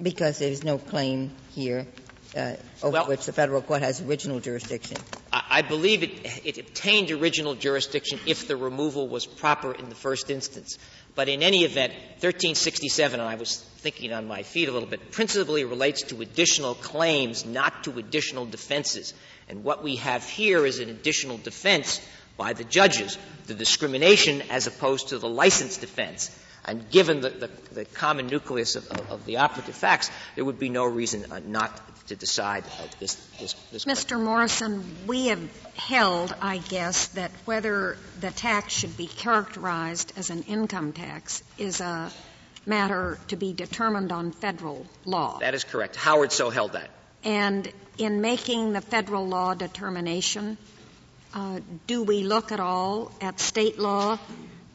because there's no claim here uh, over well, which the federal court has original jurisdiction. I, I believe it, it obtained original jurisdiction if the removal was proper in the first instance. But in any event, thirteen sixty-seven, and I was thinking on my feet a little bit, principally relates to additional claims, not to additional defenses. And what we have here is an additional defense by the judges, the discrimination as opposed to the license defense. And given the, the, the common nucleus of, of, of the operative facts, there would be no reason not to decide this, this, this Mister question. Morrison, we have held, I guess, that whether the tax should be characterized as an income tax is a matter to be determined on federal law. That is correct. Howard so held that. And in making the federal law determination, uh, do we look at all at state law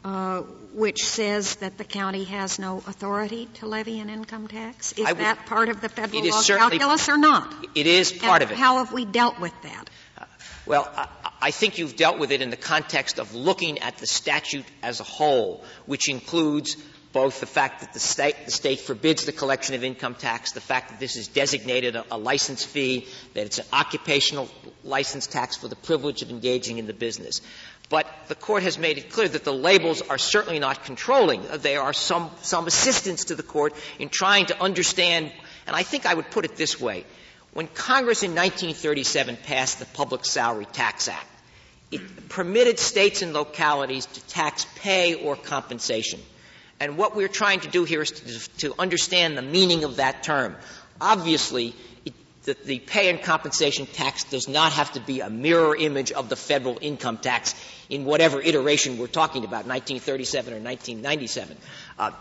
uh, which says that the county has no authority to levy an income tax? Is would, that part of the federal law calculus or not? It is part and of it. How have we dealt with that? Uh, well, I, I think you've dealt with it in the context of looking at the statute as a whole, which includes both the fact that the state, the state forbids the collection of income tax, the fact that this is designated a, a license fee, that it's an occupational license tax for the privilege of engaging in the business. But the Court has made it clear that the labels are certainly not controlling. They are some, some assistance to the Court in trying to understand, and I think I would put it this way. When Congress in nineteen thirty-seven passed the Public Salary Tax Act, it permitted states and localities to tax pay or compensation. And what we're trying to do here is to, to understand the meaning of that term. Obviously, it, the, the pay and compensation tax does not have to be a mirror image of the federal income tax in whatever iteration we're talking about, nineteen thirty-seven or nineteen ninety-seven. Uh,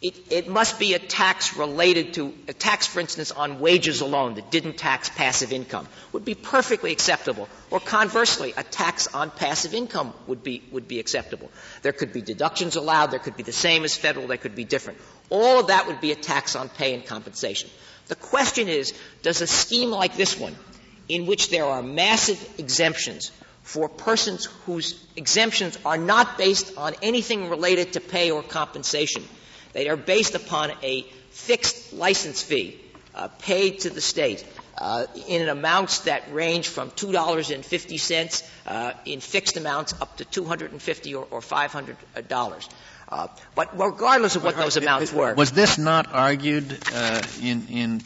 it, it must be a tax related to a tax, for instance, on wages alone that didn't tax passive income would be perfectly acceptable. Or conversely, a tax on passive income would be, would be acceptable. There could be deductions allowed. There could be the same as federal. They could be different. All of that would be a tax on pay and compensation. The question is, does a scheme like this one, in which there are massive exemptions for persons whose exemptions are not based on anything related to pay or compensation, they are based upon a fixed license fee uh, paid to the state, Uh, in amounts that range from two dollars and fifty cents uh, in fixed amounts up to two hundred fifty dollars or, or five hundred dollars. Uh, but regardless of what those amounts were. Was this not argued uh, in, in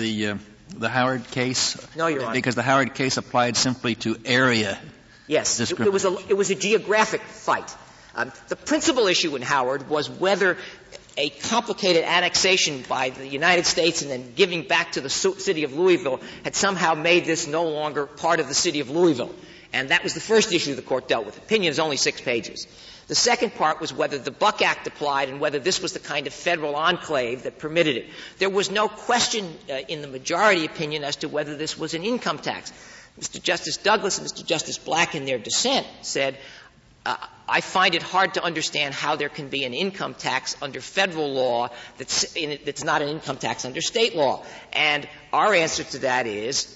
the, uh, the Howard case? No, Your Honor. Because the Howard case applied simply to area yes, discrimination. Yes, it, it, it was a geographic fight. Um, the principal issue in Howard was whether a complicated annexation by the United States and then giving back to the city of Louisville had somehow made this no longer part of the city of Louisville. And that was the first issue the Court dealt with. Opinion is only six pages. The second part was whether the Buck Act applied and whether this was the kind of federal enclave that permitted it. There was no question uh, in the majority opinion as to whether this was an income tax. Mister Justice Douglas and Mister Justice Black in their dissent said, Uh, I find it hard to understand how there can be an income tax under federal law that's, in it, that's not an income tax under state law. And our answer to that is,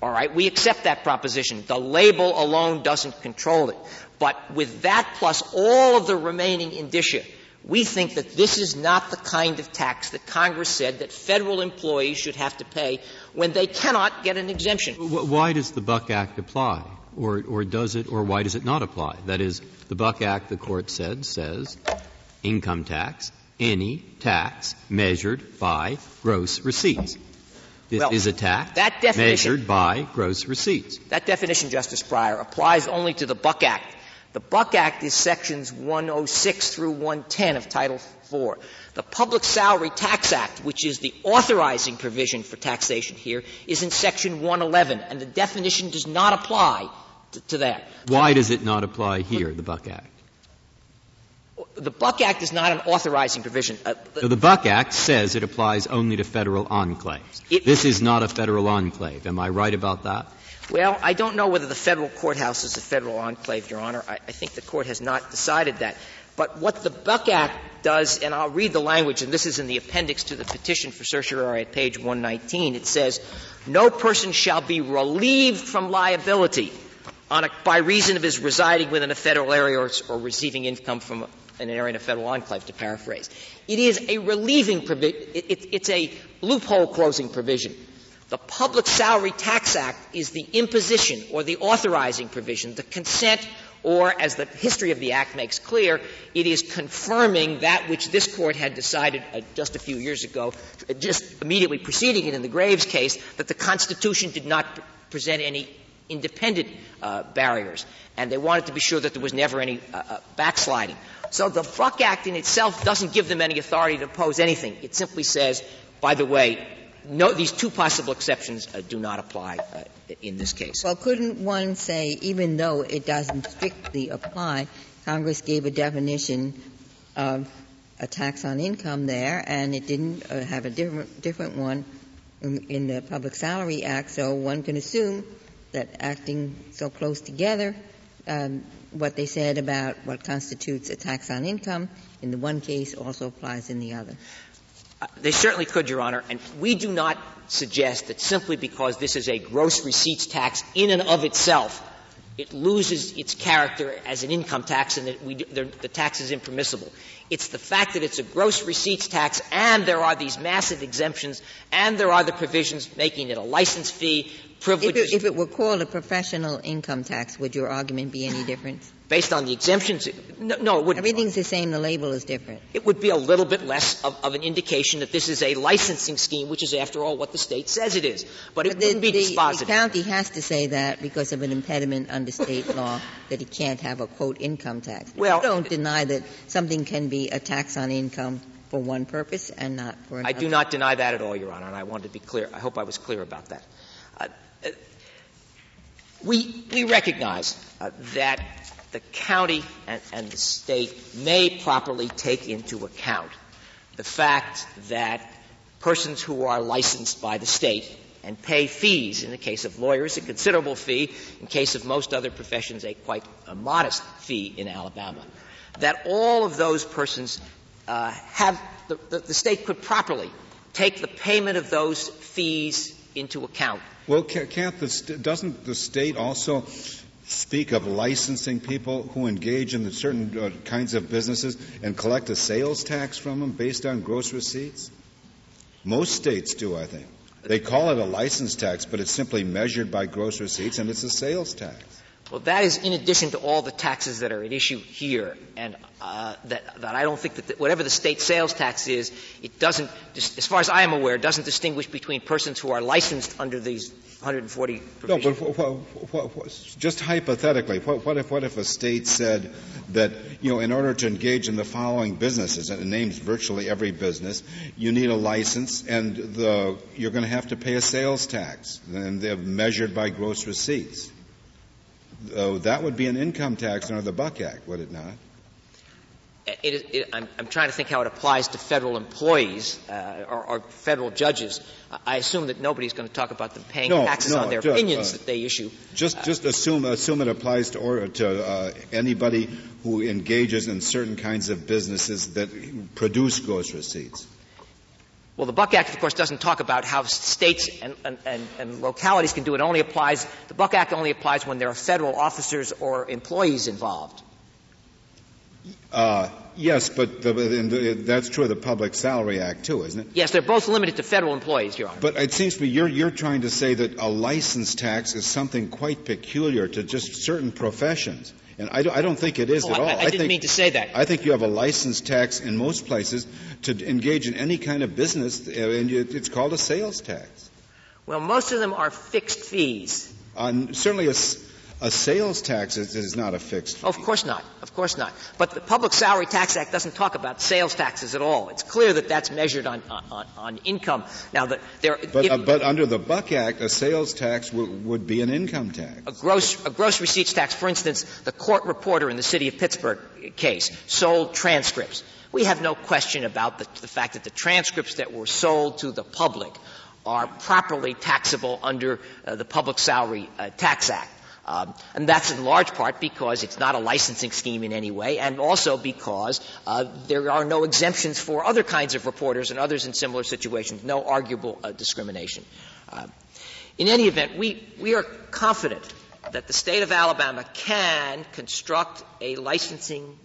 all right, we accept that proposition. The label alone doesn't control it. But with that plus all of the remaining indicia, we think that this is not the kind of tax that Congress said that federal employees should have to pay when they cannot get an exemption. Why does the Buck Act apply? Or, or does it, or why does it not apply? That is, the Buck Act, the Court said, says income tax, any tax measured by gross receipts. This well, is a tax that measured by gross receipts. That definition, Justice Breyer, applies only to the Buck Act. The Buck Act is sections one oh six through one ten of Title four. The Public Salary Tax Act, which is the authorizing provision for taxation here, is in section one eleven, and the definition does not apply to, to that. Why does it not apply here, the Buck Act? The Buck Act is not an authorizing provision. Uh, the, so the Buck Act says it applies only to federal enclaves. It, this is not a federal enclave. Am I right about that? Well, I don't know whether the federal courthouse is a federal enclave, Your Honor. I, I think the Court has not decided that. But what the Buck Act does, and I'll read the language, and this is in the appendix to the petition for certiorari at page one nineteen. It says, no person shall be relieved from liability on a, by reason of his residing within a federal area or, or receiving income from an area in a federal enclave, to paraphrase. It is a relieving provision. It, it, it's a loophole closing provision. The Public Salary Tax Act is the imposition or the authorizing provision, the consent, or, as the history of the Act makes clear, it is confirming that which this Court had decided uh, just a few years ago, just immediately preceding it in the Graves case, that the Constitution did not pre- present any independent uh, barriers, and they wanted to be sure that there was never any uh, uh, backsliding. So the Buck Act in itself doesn't give them any authority to oppose anything. It simply says, by the way, no, these two possible exceptions uh, do not apply uh, in this case. Well, couldn't one say, even though it doesn't strictly apply, Congress gave a definition of a tax on income there, and it didn't uh, have a different different one in, in the Public Salary Act, so one can assume that acting so close together, um, what they said about what constitutes a tax on income in the one case also applies in the other? Uh, they certainly could, Your Honor, and we do not suggest that simply because this is a gross receipts tax in and of itself, it loses its character as an income tax and that we, the, the tax is impermissible. It's the fact that it's a gross receipts tax and there are these massive exemptions and there are the provisions making it a license fee, privilege. If it, if it were called a professional income tax, would your argument be any different? Based on the exemptions, no, no it wouldn't. Everything's the same. The label is different. It would be a little bit less of, of an indication that this is a licensing scheme, which is, after all, what the state says it is. But, but it the, wouldn't be dispositive. The county has to say that because of an impediment under state law that it can't have a, quote, income tax. Well, you don't deny that something can be a tax on income for one purpose and not for another. I do not deny that at all, Your Honor, and I wanted to be clear. I hope I was clear about that. Uh, uh, we, we recognize uh, that the county and, and the state may properly take into account the fact that persons who are licensed by the state and pay fees, in the case of lawyers, a considerable fee, in case of most other professions, a quite a modest fee in Alabama, that all of those persons uh, have the, the, the state could properly take the payment of those fees into account. Well, can't the st- doesn't the state also speak of licensing people who engage in certain uh, kinds of businesses and collect a sales tax from them based on gross receipts? Most states do, I think. They call it a license tax, but it's simply measured by gross receipts, and it's a sales tax. Well, that is in addition to all the taxes that are at issue here, and uh, that, that I don't think that the, whatever the state sales tax is, it doesn't, as far as I am aware, doesn't distinguish between persons who are licensed under these one hundred forty provisions. No, but what, what, what, just hypothetically, what, what if what if a state said that, you know, in order to engage in the following businesses, and it names virtually every business, you need a license, and the, you're going to have to pay a sales tax, and they're measured by gross receipts. Uh, that would be an income tax under the Buck Act, would it not? It, it, I'm, I'm trying to think how it applies to federal employees uh, or, or federal judges. I assume that nobody's going to talk about them paying no, taxes no, on their just, opinions uh, that they issue. Just, uh, just assume, assume it applies to, or, to uh, anybody who engages in certain kinds of businesses that produce gross receipts. Well, the Buck Act, of course, doesn't talk about how states and, and, and, and localities can do it. It only applies, the Buck Act only applies when there are federal officers or employees involved. Uh, yes, but the, the, that's true of the Public Salary Act, too, isn't it? Yes, they're both limited to federal employees, Your Honor. But it seems to me you're, you're trying to say that a license tax is something quite peculiar to just certain professions. And I, do, I don't think it is oh, at all. I, I didn't I think, mean to say that. I think you have a license tax in most places to engage in any kind of business, and it's called a sales tax. Well, most of them are fixed fees. Um, certainly a, a sales tax is, is not a fixed fee. Oh, of course not. Of course not. But the Public Salary Tax Act doesn't talk about sales taxes at all. It's clear that that's measured on, on, on income. Now, that there, but, if, uh, but under the Buck Act, a sales tax w- would be an income tax. A gross, a gross receipts tax. For instance, the court reporter in the City of Pittsburgh case sold transcripts. We have no question about the, the fact that the transcripts that were sold to the public are properly taxable under uh, the Public Salary uh, Tax Act. Um, and that's in large part because it's not a licensing scheme in any way, and also because uh, there are no exemptions for other kinds of reporters and others in similar situations, no arguable uh, discrimination. Uh, in any event, we, we are confident that the state of Alabama can construct a licensing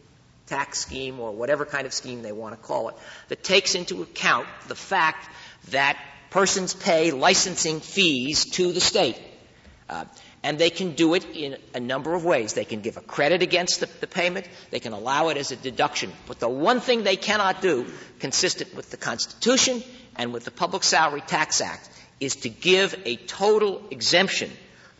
tax scheme or whatever kind of scheme they want to call it that takes into account the fact that persons pay licensing fees to the state. Uh, And they can do it in a number of ways. They can give a credit against the, the payment. They can allow it as a deduction. But the one thing they cannot do, consistent with the Constitution and with the Public Salary Tax Act, is to give a total exemption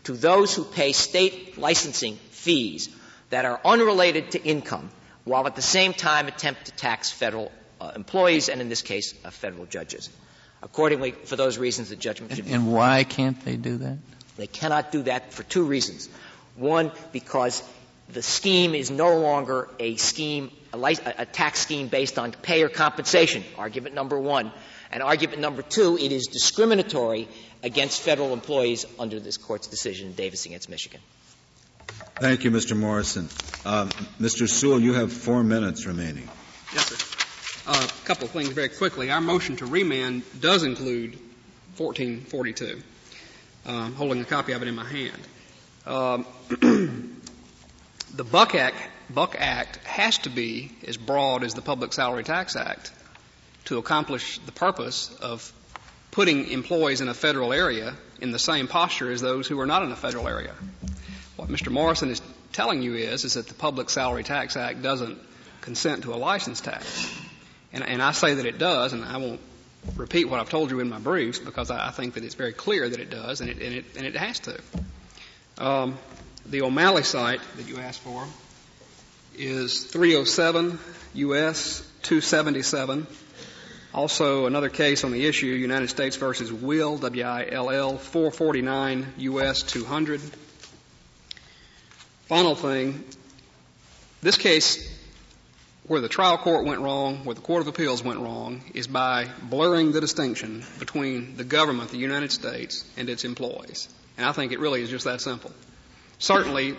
to those who pay state licensing fees that are unrelated to income, while at the same time attempt to tax federal uh, employees and, in this case, uh, federal judges. Accordingly, for those reasons, the judgment should be. And why can't they do that? They cannot do that for two reasons. One, because the scheme is no longer a scheme, a, lic- a tax scheme based on payer compensation, argument number one. And argument number two, it is discriminatory against federal employees under this Court's decision in Davis v. Michigan. Thank you, Mister Morrison. Uh, Mister Sewell, you have four minutes remaining. Yes, sir. A uh, couple of things very quickly. Our motion to remand does include fourteen forty-two. Uh, I'm holding a copy of it in my hand. Um, the Buck Act, Buck Act has to be as broad as the Public Salary Tax Act to accomplish the purpose of putting employees in a federal area in the same posture as those who are not in a federal area. What Mister Morrison is telling you is, is that the Public Salary Tax Act doesn't consent to a license tax. And, and I say that it does, and I won't repeat what I've told you in my briefs because I, I think that it's very clear that it does, and it, and it, and it has to. Um, the O'Malley site that you asked for is three oh seven U S two seventy-seven. Also, another case on the issue, United States versus Will, W I L L, four forty-nine U S two hundred. Final thing, this case, where the trial court went wrong, where the Court of Appeals went wrong, is by blurring the distinction between the government, the United States, and its employees. And I think it really is just that simple. Certainly,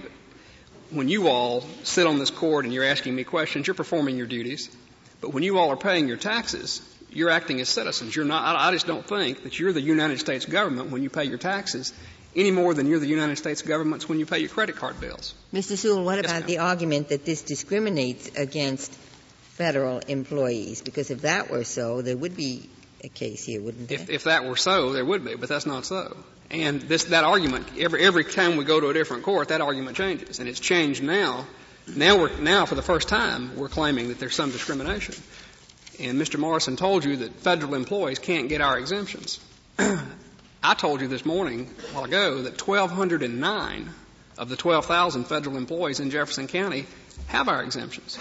when you all sit on this court and you're asking me questions, you're performing your duties. But when you all are paying your taxes, you're acting as citizens. You're not, I just don't think that you're the United States government when you pay your taxes any more than you're the United States government's when you pay your credit card bills. Mister Sewell, what yes, about ma'am. the argument that this discriminates against federal employees? Because if that were so, there would be a case here, wouldn't there? If, if that were so, there would be, but that's not so. And this, that argument, every, every time we go to a different court, that argument changes, and it's changed now. Now, we're, now, for the first time, we're claiming that there's some discrimination. And Mister Morrison told you that federal employees can't get our exemptions. I told you this morning, a while ago, that twelve oh nine of the twelve thousand federal employees in Jefferson County have our exemptions.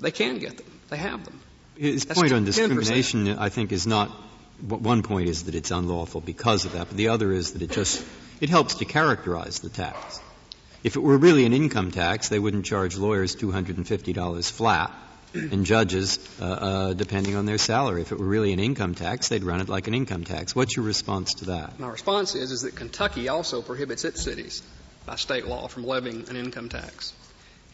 They can get them. They have them. His That's point on discrimination, ten percent. I think, is not – one point is that it's unlawful because of that, but the other is that it just – it helps to characterize the tax. If it were really an income tax, they wouldn't charge lawyers two hundred fifty dollars flat and judges, uh, uh, depending on their salary. If it were really an income tax, they'd run it like an income tax. What's your response to that? My response is, is that Kentucky also prohibits its cities by state law from levying an income tax,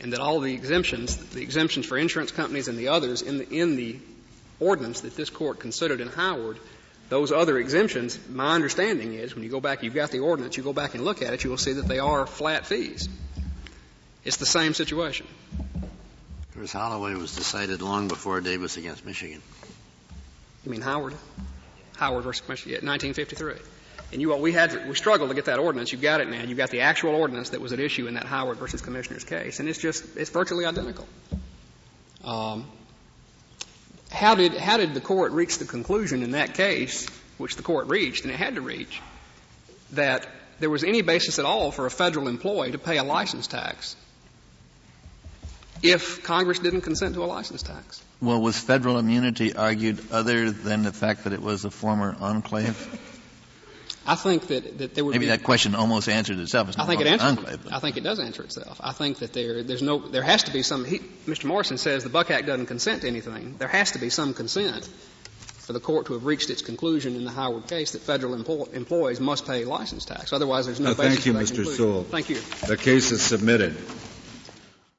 and that all the exemptions, the exemptions for insurance companies and the others in the, in the ordinance that this court considered in Howard, those other exemptions, my understanding is, when you go back, you've got the ordinance, you go back and look at it, you will see that they are flat fees. It's the same situation. Chris Holloway was decided long before Davis against Michigan. You mean Howard? Howard versus Michigan, nineteen fifty-three. And you all, we had, we struggled to get that ordinance. You've got it now. You've got the actual ordinance that was at issue in that Howard versus Commissioners case. And it's just, it's virtually identical. Um, how did, how did the court reach the conclusion in that case, which the court reached, and it had to reach, that there was any basis at all for a federal employee to pay a license tax if Congress didn't consent to a license tax? Well, was federal immunity argued other than the fact that it was a former enclave? I think that, that there would Maybe be... Maybe that question almost answered itself. It's not I think it answers, enclave, but... I think it does answer itself. I think that there, there's no, there has to be some... He, Mister Morrison says the Buck Act doesn't consent to anything. There has to be some consent for the court to have reached its conclusion in the Howard case that federal empl- employees must pay license tax. Otherwise, there's no uh, basis for that conclusion. Thank you, Mister Sewell. Thank you. The case is submitted.